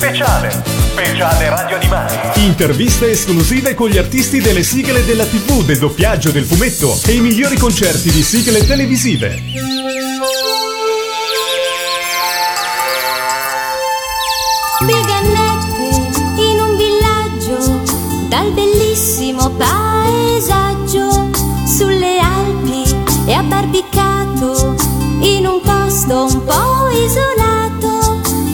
Speciale RadioAnimati. Interviste esclusive con gli artisti delle sigle della TV, del doppiaggio, del fumetto e i migliori concerti di sigle televisive. Briganette in un villaggio, dal bellissimo paesaggio, sulle Alpi è abbarbicato in un posto un po' isolato.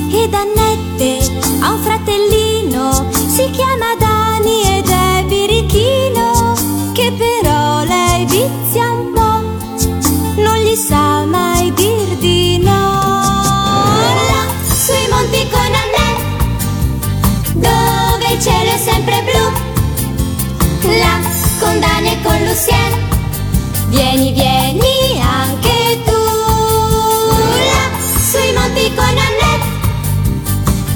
E Annette ha un fratellino, si chiama Dani ed è birichino, che però lei vizia un po', non gli sa mai dir di no. Là sui monti con Annette, dove il cielo è sempre blu, là con Dani e con Lucien, vieni, vieni anche tu. Là sui monti con Annette,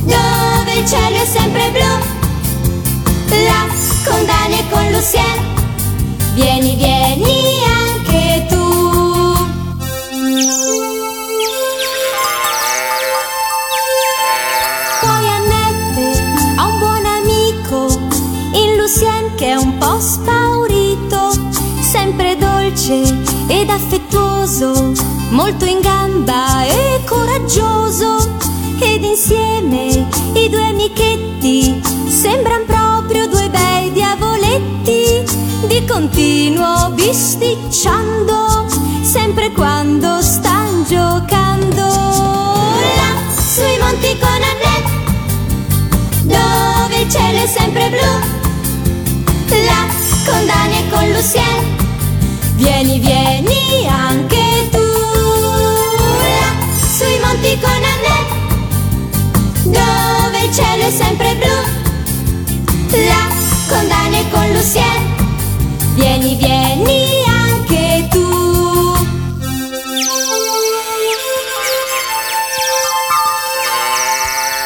dove il cielo è sempre blu, là con Dani e con Lucien, vieni, vieni anche tu. Poi Annette ha un buon amico in Lucien, che è un po' spaurito, sempre dolce ed affettuoso, molto in gamba e coraggioso. Ed insieme i due amichetti sembran proprio due bei diavoletti, di continuo bisticciando, sempre quando stan giocando. Là sui monti con Annette, dove il cielo è sempre blu, là con Dani e con Lucien, vieni, vieni anche tu. Là sui monti con Annette, dove il cielo è sempre blu, là con Dani e con Lucien, vieni, vieni anche tu.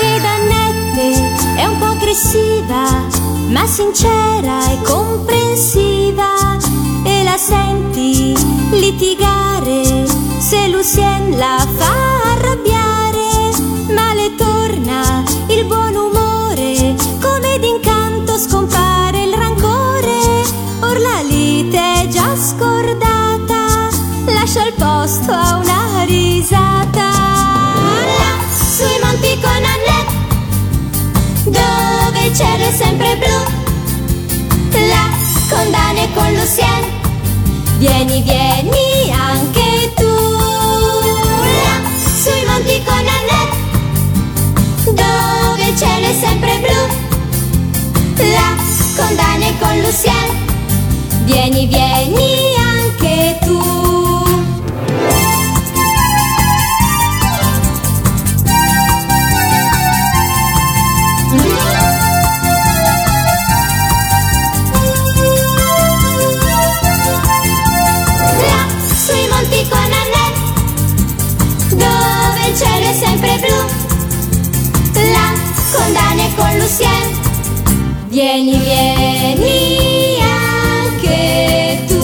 Ed Annette è un po' aggressiva, ma sincera e comprensiva, e la senti litigare se Lucien la fa arrabbiare, ma le il buon umore, come d'incanto scompare il rancore. Or la lite è già scordata, lascia il posto a una risata. Là sui monti con Annette, dove il cielo è sempre blu, là con Dani e con Lucien, vieni, vieni anche tu. Là sui monti con Annette, dove il cielo è sempre blu, là con Dani e con Lucien, vieni, vieni anche tu. Là sui monti con Annette, dove il cielo è sempre blu, là con Dani e con Lucien, vieni, vieni anche tu.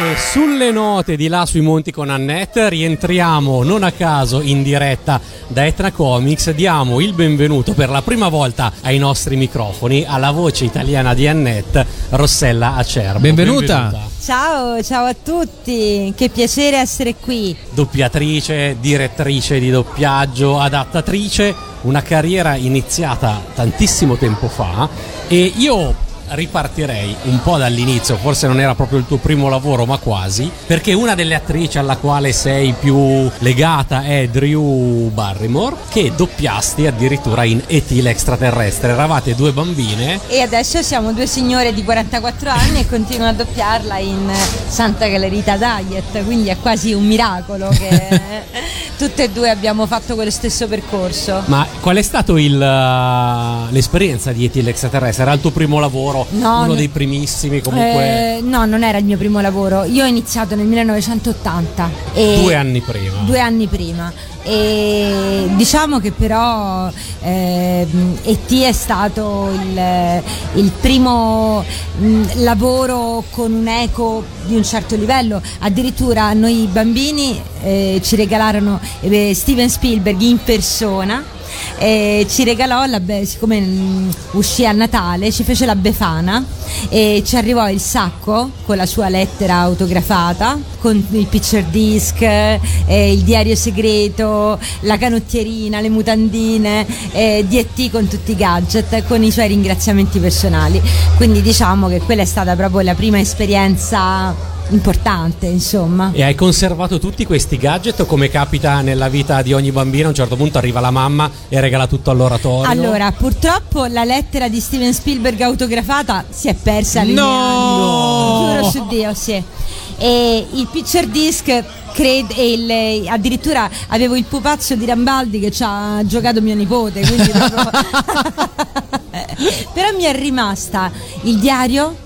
E sulle note di Là sui monti con Annette rientriamo non a caso in diretta da Etna Comics. Diamo il benvenuto per la prima volta ai nostri microfoni alla voce italiana di Annette, Rossella Acerbo. Benvenuta. Ciao, ciao a tutti, che piacere essere qui. Doppiatrice, direttrice di doppiaggio, adattatrice, una carriera iniziata tantissimo tempo fa, e io ripartirei un po' dall'inizio. Forse non era proprio il tuo primo lavoro, ma quasi, perché una delle attrici alla quale sei più legata è Drew Barrymore, che doppiasti addirittura in E.T. l'extraterrestre. Eravate due bambine e adesso siamo due signore di 44 anni e continuo a doppiarla in Santa Clarita Diet, quindi è quasi un miracolo che tutte e due abbiamo fatto quello stesso percorso. Ma qual è stato l'esperienza di E.T. l'extraterrestre? Era il tuo primo lavoro? No, uno dei primissimi comunque. No, non era il mio primo lavoro. Io ho iniziato nel 1980 e due anni prima. E diciamo che però E.T. è stato il primo lavoro con un eco di un certo livello. Addirittura noi bambini ci regalarono Steven Spielberg in persona, e ci regalò siccome uscì a Natale, ci fece la Befana e ci arrivò il sacco con la sua lettera autografata, con il picture disc, il diario segreto, la canottierina, le mutandine, DT con tutti i gadget, con i suoi ringraziamenti personali. Quindi diciamo che quella è stata proprio la prima esperienza importante, insomma. E hai conservato tutti questi gadget, come capita nella vita di ogni bambino? A un certo punto arriva la mamma e regala tutto all'oratorio. Allora, purtroppo la lettera di Steven Spielberg autografata si è persa all'inizio. No! Giuro su Dio, sì. E il picture disc, addirittura avevo il pupazzo di Rambaldi che ci ha giocato mio nipote, quindi proprio... Però mi è rimasta il diario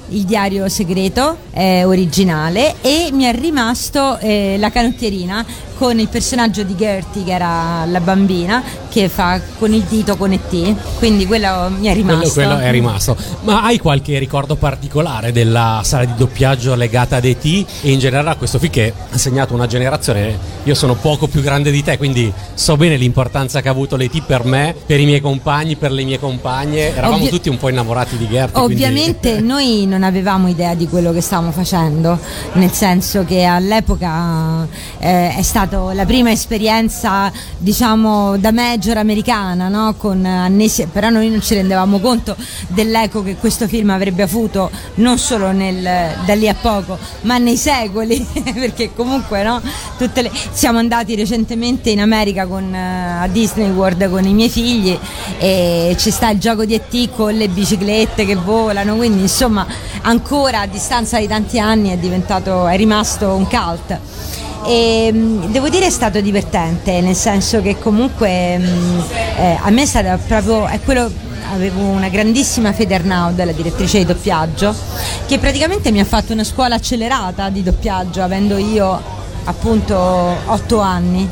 segreto originale, e mi è rimasto la canottierina con il personaggio di Gertie, che era la bambina che fa con il dito con E.T., quindi quello mi è rimasto. Quello è rimasto. Ma hai qualche ricordo particolare della sala di doppiaggio legata ad E.T. e in generale a questo film che ha segnato una generazione? Io sono poco più grande di te, quindi so bene l'importanza che ha avuto l'E.T. per me, per i miei compagni, per le mie compagne. Eravamo tutti un po' innamorati di Gertie. Ovviamente quindi... Noi non avevamo idea di quello che stavamo facendo, nel senso che all'epoca è stato la prima esperienza, diciamo, da major americana, no? Con annessi, però noi non ci rendevamo conto dell'eco che questo film avrebbe avuto non solo da lì a poco, ma nei secoli, perché comunque, no? Siamo andati recentemente in America a Disney World con i miei figli, e ci sta il gioco di E.T. con le biciclette che volano, quindi insomma ancora a distanza di tanti anni è rimasto un cult. E devo dire è stato divertente, nel senso che comunque a me è stata proprio avevo una grandissima Fede Arnaud, la direttrice di doppiaggio, che praticamente mi ha fatto una scuola accelerata di doppiaggio, avendo io appunto 8 anni,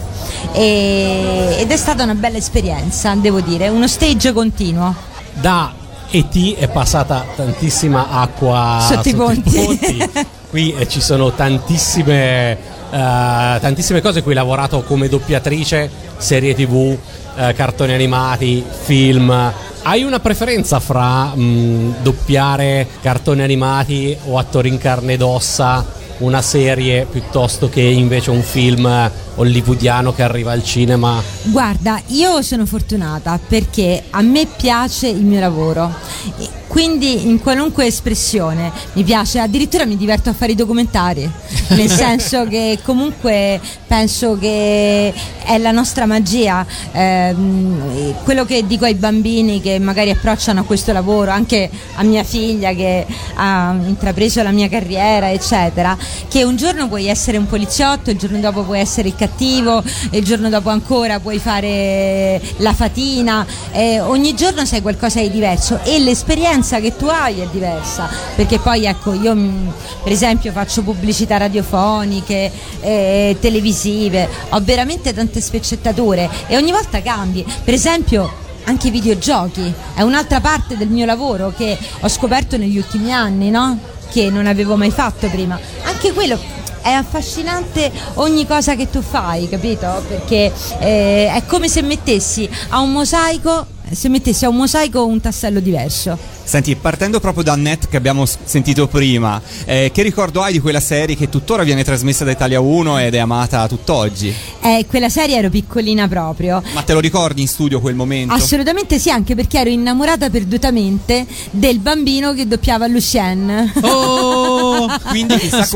ed è stata una bella esperienza, devo dire, uno stage continuo. Da E.T. è passata tantissima acqua sotto i ponti. Qui ci sono tantissime cose in cui hai lavorato come doppiatrice, serie TV, cartoni animati, film. Hai una preferenza fra doppiare cartoni animati o attori in carne ed ossa, una serie, piuttosto che invece un film hollywoodiano che arriva al cinema? Guarda, io sono fortunata perché a me piace il mio lavoro, quindi in qualunque espressione mi piace, addirittura mi diverto a fare i documentari, nel senso che comunque penso che è la nostra magia. Quello che dico ai bambini che magari approcciano a questo lavoro, anche a mia figlia che ha intrapreso la mia carriera eccetera, che un giorno puoi essere un poliziotto, il giorno dopo puoi essere il cattivo, il giorno dopo ancora puoi fare la fatina, ogni giorno sai qualcosa di diverso e l'esperienza che tu hai è diversa, perché poi ecco, io per esempio faccio pubblicità radiofoniche, televisive, ho veramente tante sfaccettature e ogni volta cambi. Per esempio anche i videogiochi è un'altra parte del mio lavoro che ho scoperto negli ultimi anni, no? Che non avevo mai fatto prima. Anche quello è affascinante, ogni cosa che tu fai, capito? Perché è come se mettessi a un mosaico un tassello diverso. Senti, partendo proprio da Annette che abbiamo sentito prima, che ricordo hai di quella serie che tuttora viene trasmessa da Italia 1 ed è amata tutt'oggi? Quella serie ero piccolina proprio. Ma te lo ricordi in studio quel momento? Assolutamente sì, anche perché ero innamorata perdutamente del bambino che doppiava Lucien. Oh! Quindi chissà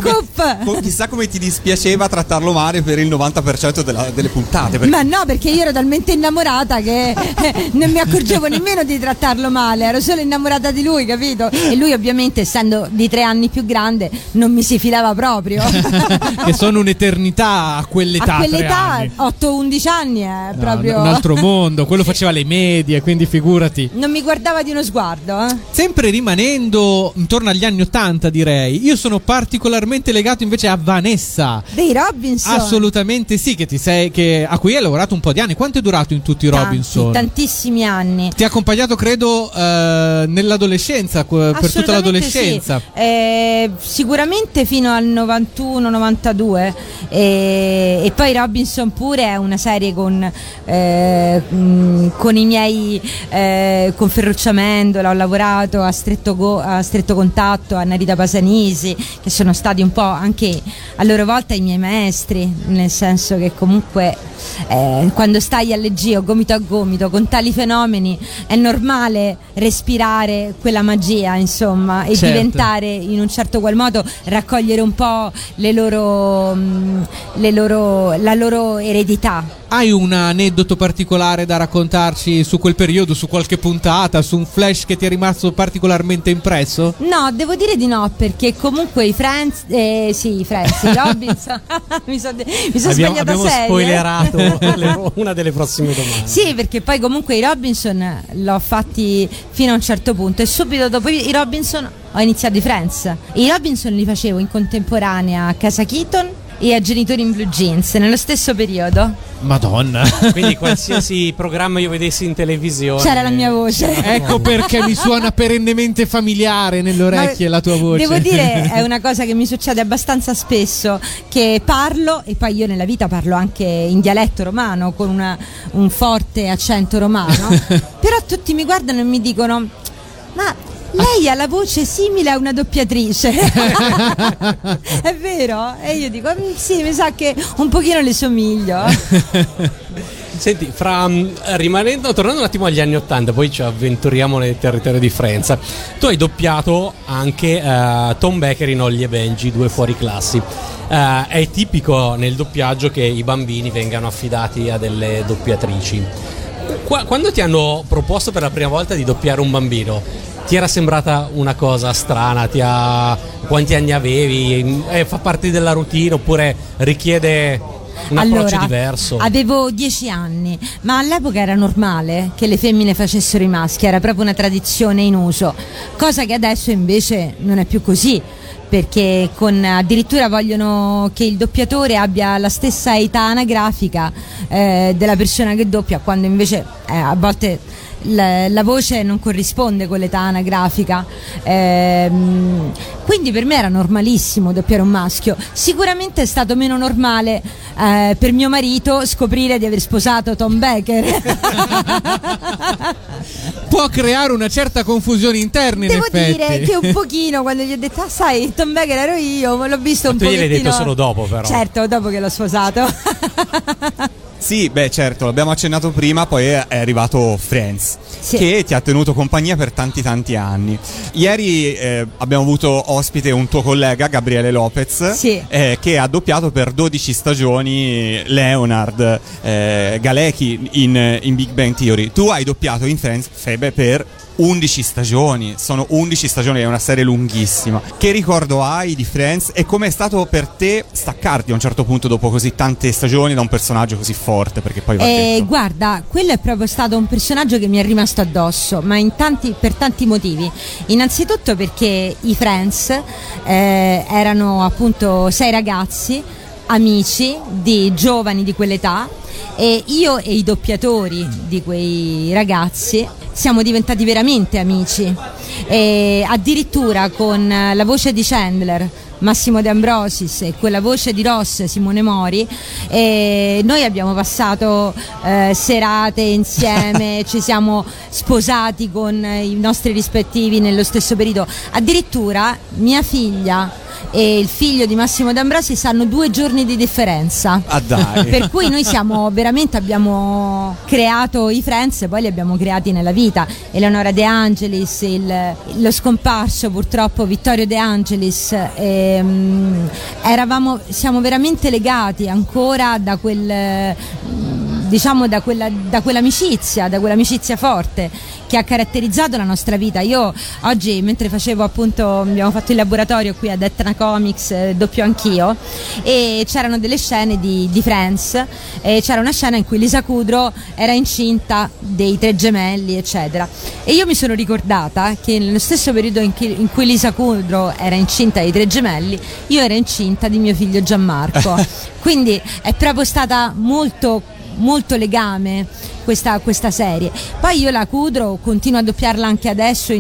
come ti dispiaceva trattarlo male per il 90% delle puntate. Perché... Ma no, perché io ero talmente innamorata che non mi accorgevo nemmeno di trattarlo male, ero solo innamorata di lui, capito? E lui ovviamente, essendo di 3 anni più grande, non mi si filava proprio. Che sono un'eternità a quell'età. A quell'età 8-11 anni è proprio un altro mondo. Quello faceva le medie, quindi figurati. Non mi guardava di uno sguardo, eh? Sempre rimanendo intorno agli anni 80, direi, io sono particolarmente legato invece a Vanessa dei Robinson. Assolutamente sì, a cui hai lavorato un po' di anni. Quanto è durato in tutti i Robinson? Tantissimi anni. Ti ha accompagnato, credo, nella l'adolescenza, per tutta l'adolescenza. Sì. Sicuramente fino al 91-92, e poi Robinson pure è una serie con i miei, con Ferrucciamendola, ho lavorato a stretto contatto, a Narita Pasanisi, che sono stati un po' anche a loro volta i miei maestri, nel senso che comunque quando stai all'Egeo gomito a gomito con tali fenomeni è normale respirare quella magia, insomma, e diventare in un certo qual modo, raccogliere un po' la loro eredità. Hai un aneddoto particolare da raccontarci su quel periodo, su qualche puntata, su un flash che ti è rimasto particolarmente impresso? No, devo dire di no, perché comunque i Friends, i Robinson, mi sono serie. Abbiamo spoilerato una delle prossime domande. Sì, perché poi comunque i Robinson l'ho fatti fino a un certo punto e subito dopo i Robinson ho iniziato i Friends. I Robinson li facevo in contemporanea a casa Keaton e a Genitori in Blue Jeans, nello stesso periodo. Madonna. Quindi qualsiasi programma io vedessi in televisione c'era la mia voce. Ecco perché mi suona perennemente familiare nelle orecchie la tua voce. Devo dire, è una cosa che mi succede abbastanza spesso, che parlo, e poi io nella vita parlo anche in dialetto romano, con un forte accento romano, però tutti mi guardano e mi dicono: ma lei ha la voce simile a una doppiatrice. È vero? E io dico sì, mi sa che un pochino le somiglio. Senti, tornando un attimo agli anni '80, poi ci avventuriamo nel territorio di Francia. Tu hai doppiato anche Tom Becker in Holly e Benji, due fuoriclassi. È tipico nel doppiaggio che i bambini vengano affidati a delle doppiatrici. Quando ti hanno proposto per la prima volta di doppiare un bambino, ti era sembrata una cosa strana? Quanti anni avevi? Fa parte della routine oppure richiede un approccio diverso? Avevo 10 anni, ma all'epoca era normale che le femmine facessero i maschi, era proprio una tradizione in uso, cosa che adesso invece non è più così, perché addirittura vogliono che il doppiatore abbia la stessa età anagrafica della persona che doppia, quando invece a volte la voce non corrisponde con l'età anagrafica, quindi per me era normalissimo doppiare un maschio. Sicuramente è stato meno normale per mio marito scoprire di aver sposato Tom Becker. Può creare una certa confusione interna. Devo dire che un pochino, quando gli ho detto sai Tom Becker ero io, ma l'ho visto un pochettino. Tu gliel'hai detto solo dopo, però. Certo, dopo che l'ho sposato. Sì, beh, certo, l'abbiamo accennato prima, poi è arrivato Friends, sì, che ti ha tenuto compagnia per tanti anni. Ieri abbiamo avuto ospite un tuo collega, Gabriele Lopez, sì, che ha doppiato per 12 stagioni Leonard, Galecki in Big Bang Theory. Tu hai doppiato in Friends Febe per 11 stagioni, sono 11 stagioni, è una serie lunghissima. Che ricordo hai di Friends e com'è stato per te staccarti a un certo punto dopo così tante stagioni da un personaggio così forte? Perché poi va detto. Guarda, quello è proprio stato un personaggio che mi è rimasto addosso, ma per tanti motivi. Innanzitutto perché i Friends erano appunto 6 ragazzi, amici di giovani di quell'età, e io e i doppiatori di quei ragazzi siamo diventati veramente amici, e addirittura con la voce di Chandler, Massimo De Ambrosis, e quella voce di Ross, Simone Mori, e noi abbiamo passato serate insieme, ci siamo sposati con i nostri rispettivi nello stesso periodo. Addirittura mia figlia e il figlio di Massimo De Ambrosis hanno 2 giorni di differenza. Ah, dai. Per cui noi siamo veramente, abbiamo creato i Friends e poi li abbiamo creati nella vita. Eleonora De Angelis, lo scomparso purtroppo Vittorio De Angelis, siamo veramente legati ancora da quell'amicizia forte che ha caratterizzato la nostra vita. Io oggi, mentre abbiamo fatto il laboratorio qui ad Etna Comics, doppio anch'io, e c'erano delle scene di Friends, e c'era una scena in cui Lisa Kudrow era incinta dei 3 gemelli, eccetera, e io mi sono ricordata che nello stesso periodo in cui Lisa Kudrow era incinta dei 3 gemelli, io era incinta di mio figlio Gianmarco. Quindi è proprio stata molto legame questa serie. Poi io la Kudrow continuo a doppiarla anche adesso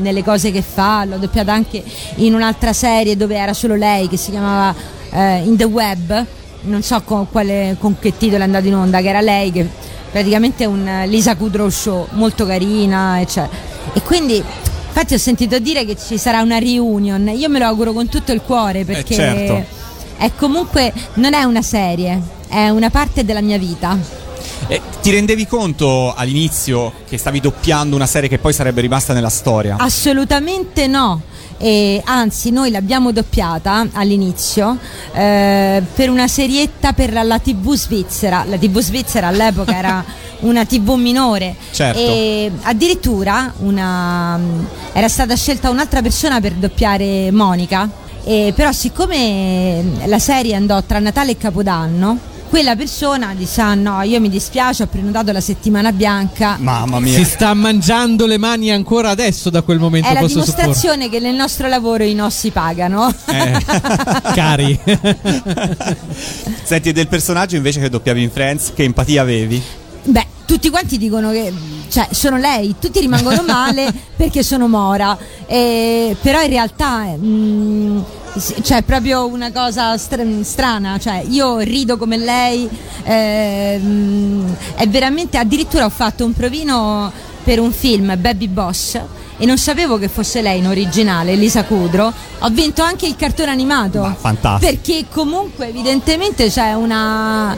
nelle cose che fa. L'ho doppiata anche in un'altra serie dove era solo lei, che si chiamava In the Web, non so con che titolo è andato in onda, che era lei che praticamente è un Lisa Kudrow show, molto carina eccetera. E quindi infatti ho sentito dire che ci sarà una reunion, io me lo auguro con tutto il cuore, perché certo. È comunque, non è una serie, è una parte della mia vita. Ti rendevi conto all'inizio che stavi doppiando una serie che poi sarebbe rimasta nella storia? Assolutamente no, anzi noi l'abbiamo doppiata all'inizio per una serietta per la TV svizzera. La TV svizzera all'epoca era una TV minore, certo. E addirittura era stata scelta un'altra persona per doppiare Monica, però siccome la serie andò tra Natale e Capodanno, quella persona dice: ah no, io mi dispiace, ho prenotato la settimana bianca. Mamma mia, si sta mangiando le mani ancora adesso da quel momento. È la dimostrazione che nel nostro lavoro i no si pagano. Cari. Senti, del personaggio invece che doppiavi in Friends, che empatia avevi? Beh, tutti quanti dicono che, cioè, sono lei, tutti rimangono male perché sono Mora, però in realtà cioè proprio una cosa strana, cioè io rido come lei, è veramente, addirittura ho fatto un provino per un film, Baby Boss, e non sapevo che fosse lei in originale, Lisa Kudrow. Ho vinto anche il cartone animato. Ma fantastico. Perché comunque evidentemente c'è una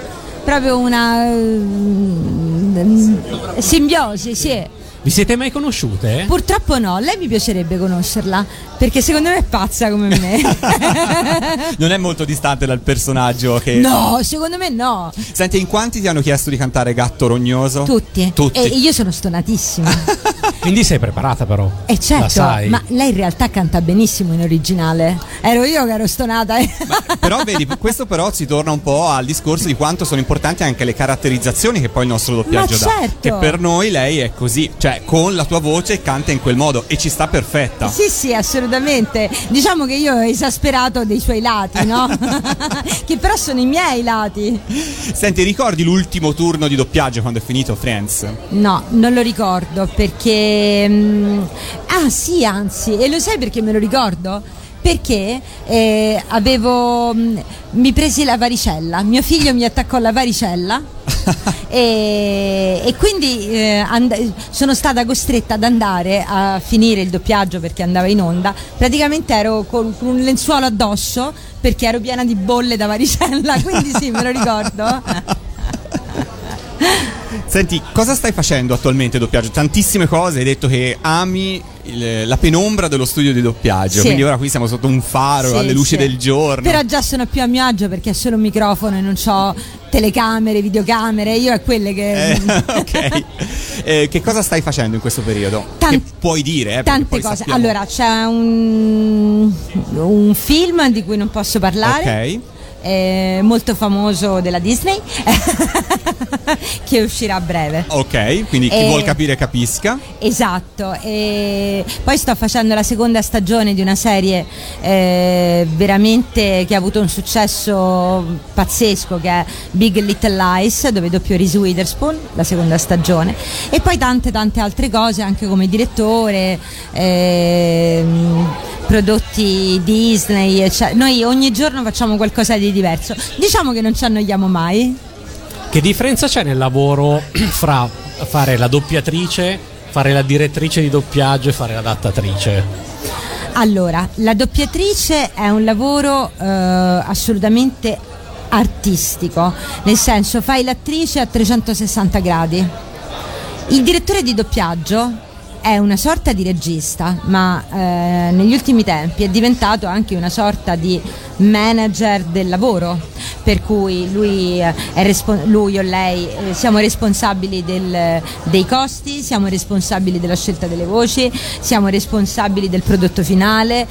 simbiosi, sì. Vi siete mai conosciute? Purtroppo no, lei mi piacerebbe conoscerla, perché secondo me è pazza come me. Non è molto distante dal personaggio che... No, secondo me no. Senti, in quanti ti hanno chiesto di cantare Gatto Rognoso? Tutti. E io sono stonatissima. Quindi sei preparata però. E certo, la sai. Ma lei in realtà canta benissimo in originale. Ero io che ero stonata. Ma, però vedi, questo però si torna un po' al discorso di quanto sono importanti anche le caratterizzazioni che poi il nostro doppiaggio dà. Certo. Che per noi lei è così, cioè con la tua voce canta in quel modo e ci sta perfetta. Sì, sì, assolutamente. Diciamo che io ho esasperato dei suoi lati, no? Che però sono i miei lati. Senti, ricordi l'ultimo turno di doppiaggio quando è finito Friends? No, non lo ricordo perché... Ah sì, anzi, e lo sai perché me lo ricordo? Perché mi presi la varicella, mio figlio mi attaccò la varicella e quindi sono stata costretta ad andare a finire il doppiaggio perché andava in onda. Praticamente ero con un lenzuolo addosso perché ero piena di bolle da varicella, quindi sì, me lo ricordo. Senti, cosa stai facendo attualmente doppiaggio? Tantissime cose, hai detto che ami la penombra dello studio di doppiaggio, sì. Quindi ora qui siamo sotto un faro, sì, alle luci, sì, del giorno. Però già sono più a mio agio perché è solo un microfono e non ho telecamere, videocamere, io è quelle che... Ok. Che cosa stai facendo in questo periodo? Che puoi dire? Tante cose, sappiamo... Allora, c'è un film di cui non posso parlare, ok, molto famoso della Disney che uscirà a breve. Ok, quindi chi vuol capire capisca. Esatto. Poi sto facendo la seconda stagione di una serie veramente che ha avuto un successo pazzesco, che è Big Little Lies, dove doppio Reese Witherspoon, la seconda stagione. E poi tante altre cose anche come direttore, prodotti Disney, eccetera. Noi ogni giorno facciamo qualcosa di diverso. Diciamo che non ci annoiamo mai. Che differenza c'è nel lavoro fra fare la doppiatrice, fare la direttrice di doppiaggio e fare l'adattatrice? Allora, la doppiatrice è un lavoro assolutamente artistico, nel senso fai l'attrice a 360 gradi. Il direttore di doppiaggio è una sorta di regista, ma negli ultimi tempi è diventato anche una sorta di manager del lavoro, per cui lui o lei siamo responsabili dei costi, siamo responsabili della scelta delle voci, siamo responsabili del prodotto finale,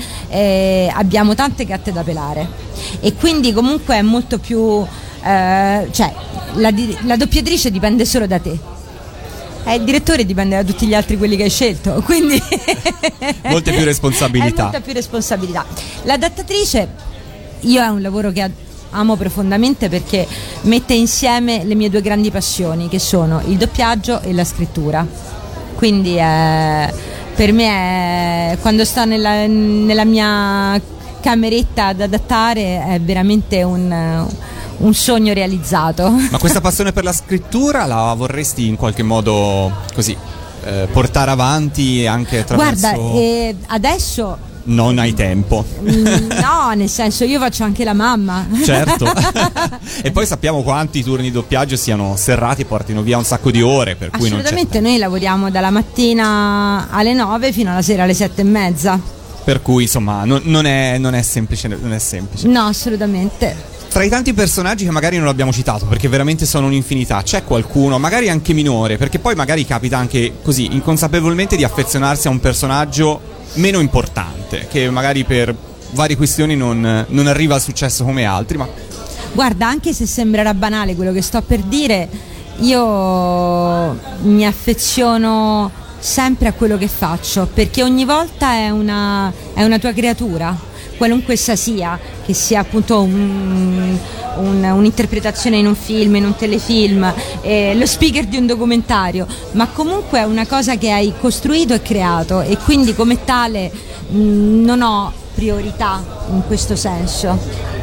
abbiamo tante gatte da pelare e quindi comunque è molto più cioè la doppiatrice dipende solo da te. Il direttore dipende da tutti gli altri, quelli che hai scelto, quindi molte più responsabilità. È molta più responsabilità. L'adattatrice, io è un lavoro che amo profondamente perché mette insieme le mie due grandi passioni, che sono il doppiaggio e la scrittura. Quindi per me è, quando sto nella mia cameretta ad adattare, è veramente un sogno realizzato. Ma questa passione per la scrittura la vorresti in qualche modo così portare avanti anche attraverso... Guarda, adesso... Non hai tempo. No, nel senso, io faccio anche la mamma. Certo. E poi sappiamo quanti i turni di doppiaggio siano serrati e portino via un sacco di ore, per cui non c'è tempo. Assolutamente, noi lavoriamo dalla mattina alle 9 fino alla sera alle 7:30. Per cui insomma non è semplice. Non è semplice. No, assolutamente. Tra i tanti personaggi che magari non abbiamo citato, perché veramente sono un'infinità, c'è qualcuno, magari anche minore, perché poi magari capita anche così inconsapevolmente di affezionarsi a un personaggio meno importante, che magari per varie questioni non arriva al successo come altri, ma... Guarda, anche se sembrerà banale quello che sto per dire, io mi affeziono sempre a quello che faccio, perché ogni volta è una tua creatura, qualunque essa sia, che sia appunto un'interpretazione in un film, in un telefilm, lo speaker di un documentario, ma comunque è una cosa che hai costruito e creato, e quindi come tale non ho priorità in questo senso.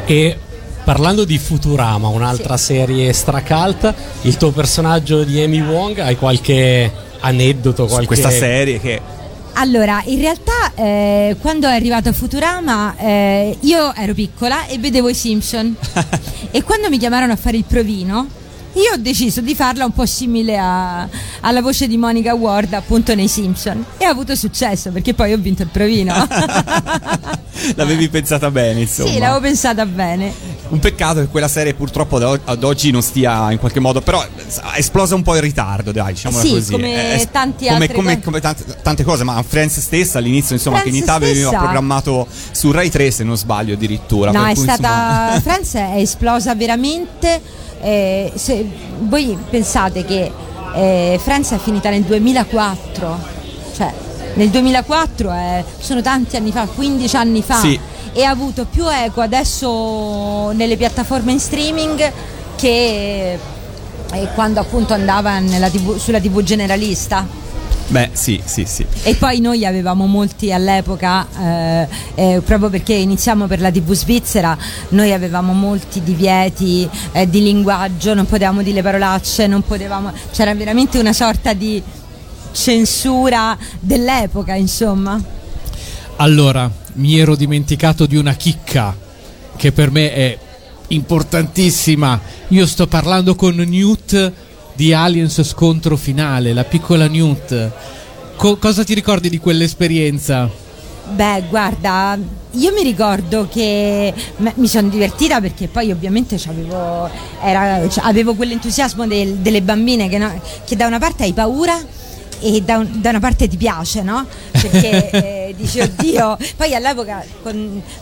E parlando di Futurama, un'altra serie stracalta, il tuo personaggio di Amy Wong, hai qualche aneddoto su questa serie che... Allora, in realtà quando è arrivato a Futurama io ero piccola e vedevo i Simpson e quando mi chiamarono a fare il provino io ho deciso di farla un po' simile alla voce di Monica Ward, appunto, nei Simpson, e ha avuto successo perché poi ho vinto il provino. L'avevi pensata bene, insomma. Sì, l'avevo pensata bene. Un peccato che quella serie purtroppo ad oggi non stia in qualche modo, però è esplosa un po' in ritardo, dai, diciamola sì, così. Come tante cose, ma Friends stessa all'inizio, insomma, Friends che in Italia veniva programmato su Rai 3, se non sbaglio, addirittura. No, insomma... Friends è esplosa veramente. Se voi pensate che Friends è finita nel 2004, cioè nel 2004 sono tanti anni fa, 15 anni fa. Sì. E ha avuto più eco adesso nelle piattaforme in streaming che quando appunto andava sulla TV generalista. Beh, sì. E poi noi avevamo molti all'epoca, proprio perché iniziamo per la TV svizzera, noi avevamo molti divieti di linguaggio, non potevamo dire le parolacce, c'era veramente una sorta di censura dell'epoca, insomma. Allora, mi ero dimenticato di una chicca che per me è importantissima. Io sto parlando con Newt di Aliens Scontro Finale, la piccola Newt. Cosa ti ricordi di quell'esperienza? Beh, guarda, io mi ricordo che mi sono divertita perché poi ovviamente avevo quell'entusiasmo delle bambine che da una parte hai paura e da una parte ti piace, no? Perché dici oddio, poi all'epoca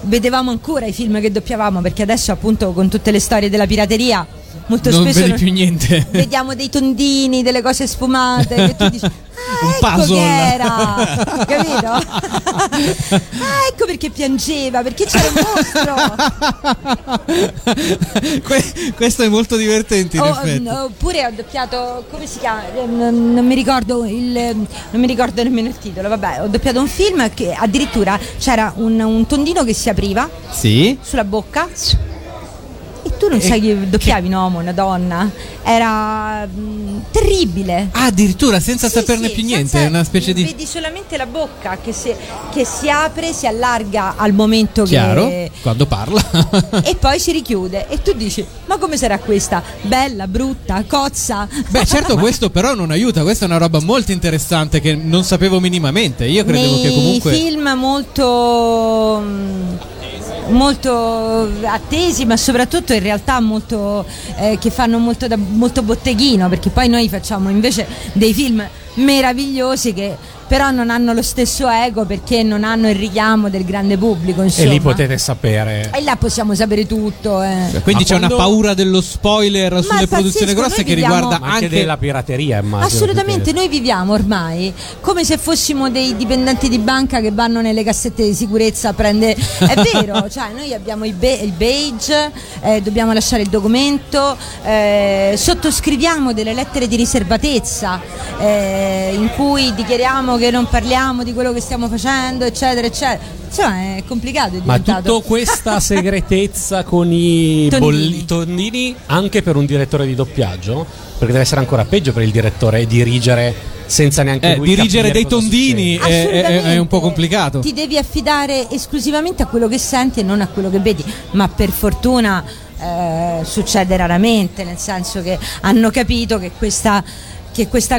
vedevamo ancora i film che doppiavamo, perché adesso appunto con tutte le storie della pirateria molto non spesso vedi più niente. Vediamo dei tondini, delle cose sfumate che tu dici ecco puzzle. Che era, capito? Ecco perché piangeva, perché c'era un mostro. Questo è molto divertente, in effetti. Oppure ho doppiato, come si chiama? Non mi ricordo nemmeno il titolo. Vabbè, ho doppiato un film che addirittura c'era un tondino che si apriva, sì, sulla bocca. Tu non sai che doppiavi un uomo, una donna. Era terribile. Ah, addirittura senza saperne più niente, senza, una specie di... Vedi solamente la bocca che si apre, si allarga al momento. Chiaro, che... quando parla. E poi si richiude. E tu dici, ma come sarà questa? Bella, brutta, cozza? Beh, certo, questo però non aiuta. Questa è una roba molto interessante che non sapevo minimamente. Io credevo che comunque... film molto attesi, ma soprattutto in realtà molto che fanno molto botteghino, perché poi noi facciamo invece dei film meravigliosi che però non hanno lo stesso ego perché non hanno il richiamo del grande pubblico, insomma. E lì potete sapere, e là possiamo sapere tutto, eh. Quindi c'è una paura dello spoiler sulle produzioni grosse che riguarda anche della pirateria, immagino. Assolutamente, noi viviamo ormai come se fossimo dei dipendenti di banca che vanno nelle cassette di sicurezza a prendere, è vero, cioè noi abbiamo il beige, dobbiamo lasciare il documento, sottoscriviamo delle lettere di riservatezza, in cui dichiariamo che non parliamo di quello che stiamo facendo, eccetera, eccetera. Insomma, è complicato, è diventato. Ma tutta questa segretezza con i tonnini anche per un direttore di doppiaggio? Perché deve essere ancora peggio per il direttore dirigere senza neanche lui dirigere dei tondini è un po' complicato. Ti devi affidare esclusivamente a quello che senti e non a quello che vedi, ma per fortuna succede raramente, nel senso che hanno capito che questa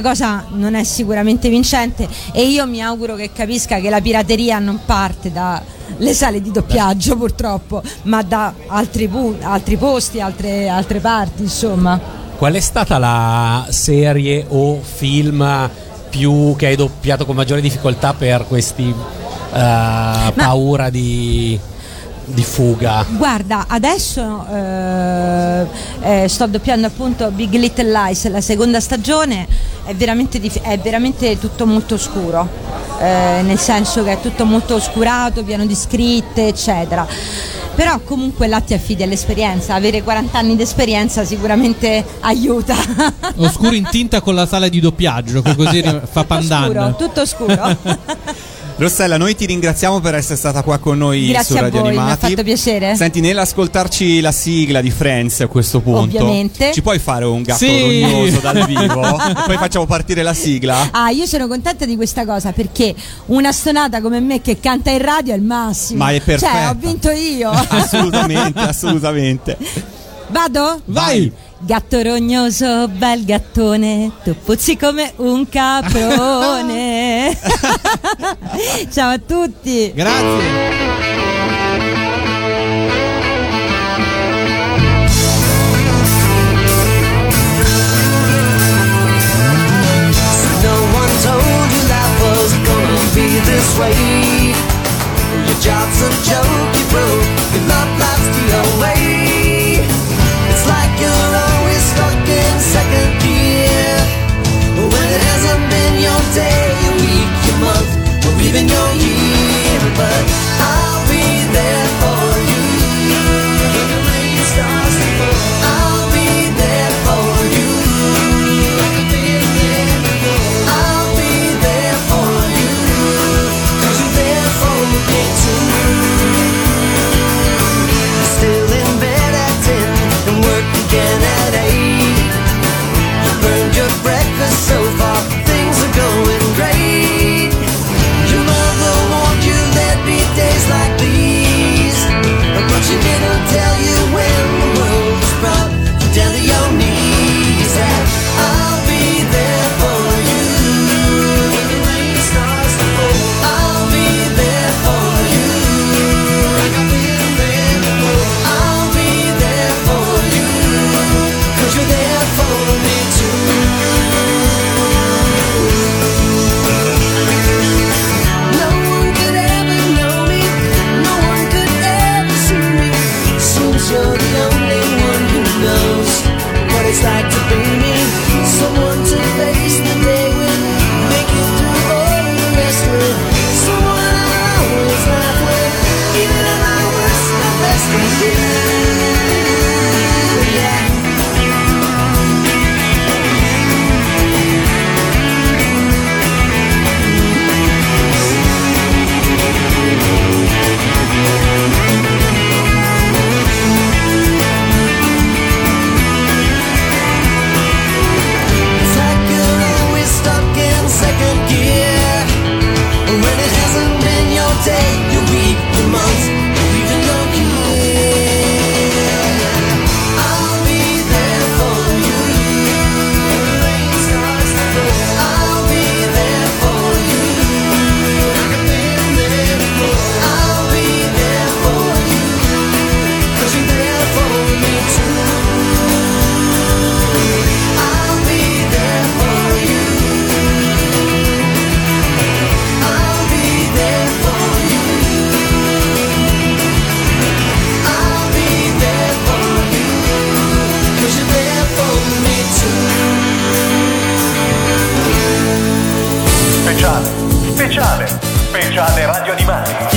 cosa non è sicuramente vincente, e io mi auguro che capisca che la pirateria non parte dalle sale di doppiaggio purtroppo, ma da altri posti, altre parti, insomma. Qual è stata la serie o film più che hai doppiato con maggiore difficoltà per questi paura di fuga? Guarda, adesso sto doppiando appunto Big Little Lies, la seconda stagione, è veramente tutto molto oscuro, nel senso che è tutto molto oscurato, pieno di scritte, eccetera. Però comunque là ti affidi all'esperienza, avere 40 anni di esperienza sicuramente aiuta. Oscuro in tinta con la sala di doppiaggio, che così fa pandan. Tutto oscuro. Rossella, noi ti ringraziamo per essere stata qua con noi. Grazie su Radio Animati. Grazie a voi, mi ha fatto piacere. Senti, nell'ascoltarci la sigla di Friends a questo punto, ovviamente, ci puoi fare un gatto rognoso dal vivo? E poi facciamo partire la sigla? Ah, io sono contenta di questa cosa, perché una stonata come me che canta in radio è il massimo. Ma è perfetto. Cioè, ho vinto io. Assolutamente, assolutamente. Vado? Vai! Gatto rognoso, bel gattone, tu puzzi come un caprone. Ciao a tutti. Grazie. No one told you life was gonna be this way. Your job's a joke, you broke, your love life's the away. It's like you're always stuck in second gear, when it hasn't been your day, your week, your month, or even your year. But I'll be there for you. I'll be there for you. I'll be there for you. 'Cause you're there for me too. Still in bed at 10 and work again at 8. You burned your breakfast so far, things are going great. Your mother warned you there'd be days like these, but she didn't tell you when the world was brought you down to your knees. And I'll be there for you. I'll be there for you. I'll be there for you. 'Cause you're there for me too. No one could ever know me, no one could ever see me. Seems you're the only one who knows what it's like to be me. Someone to face the day with, make it through all the rest with. Someone I always laugh with, even at my worst, my best with you. Yeah. It's like you're always stuck in second gear, when it hasn't been your day, your week, your month, or even your year. I'll be there for you. I'll be there for you. I'll be there for you. 'Cause you're there for me too. I'll be there for you. I'll be there for you. I'll be there for you. 'Cause you're there for me too. Speciale, speciale, speciale Radio Animati.